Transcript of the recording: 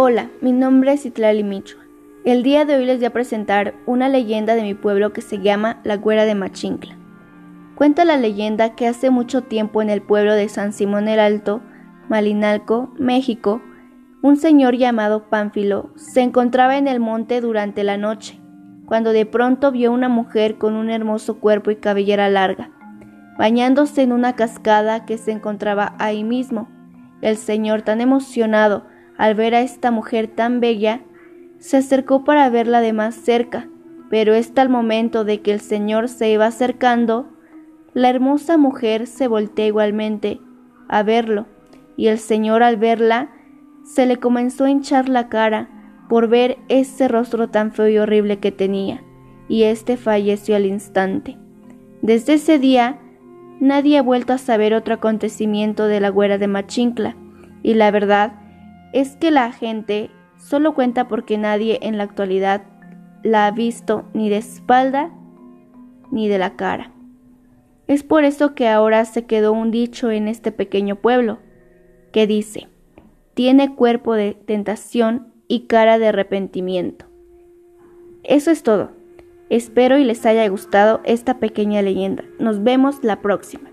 Hola, mi nombre es Itlali Micho. El día de hoy les voy a presentar una leyenda de mi pueblo que se llama La Güera de Machincla. Cuenta la leyenda que hace mucho tiempo en el pueblo de San Simón el Alto, Malinalco, México, un señor llamado Pánfilo se encontraba en el monte durante la noche, cuando de pronto vio una mujer con un hermoso cuerpo y cabellera larga, bañándose en una cascada que se encontraba ahí mismo. El señor, tan emocionado al ver a esta mujer tan bella, se acercó para verla de más cerca, pero hasta el momento de que el señor se iba acercando, la hermosa mujer se voltea igualmente a verlo, y el señor, al verla, se le comenzó a hinchar la cara por ver ese rostro tan feo y horrible que tenía, y este falleció al instante. Desde ese día, nadie ha vuelto a saber otro acontecimiento de la Güera de Machincla, y la verdad es que la gente solo cuenta porque nadie en la actualidad la ha visto ni de espalda ni de la cara. Es por eso que ahora se quedó un dicho en este pequeño pueblo, que dice: tiene cuerpo de tentación y cara de arrepentimiento. Eso es todo. Espero y les haya gustado esta pequeña leyenda. Nos vemos la próxima.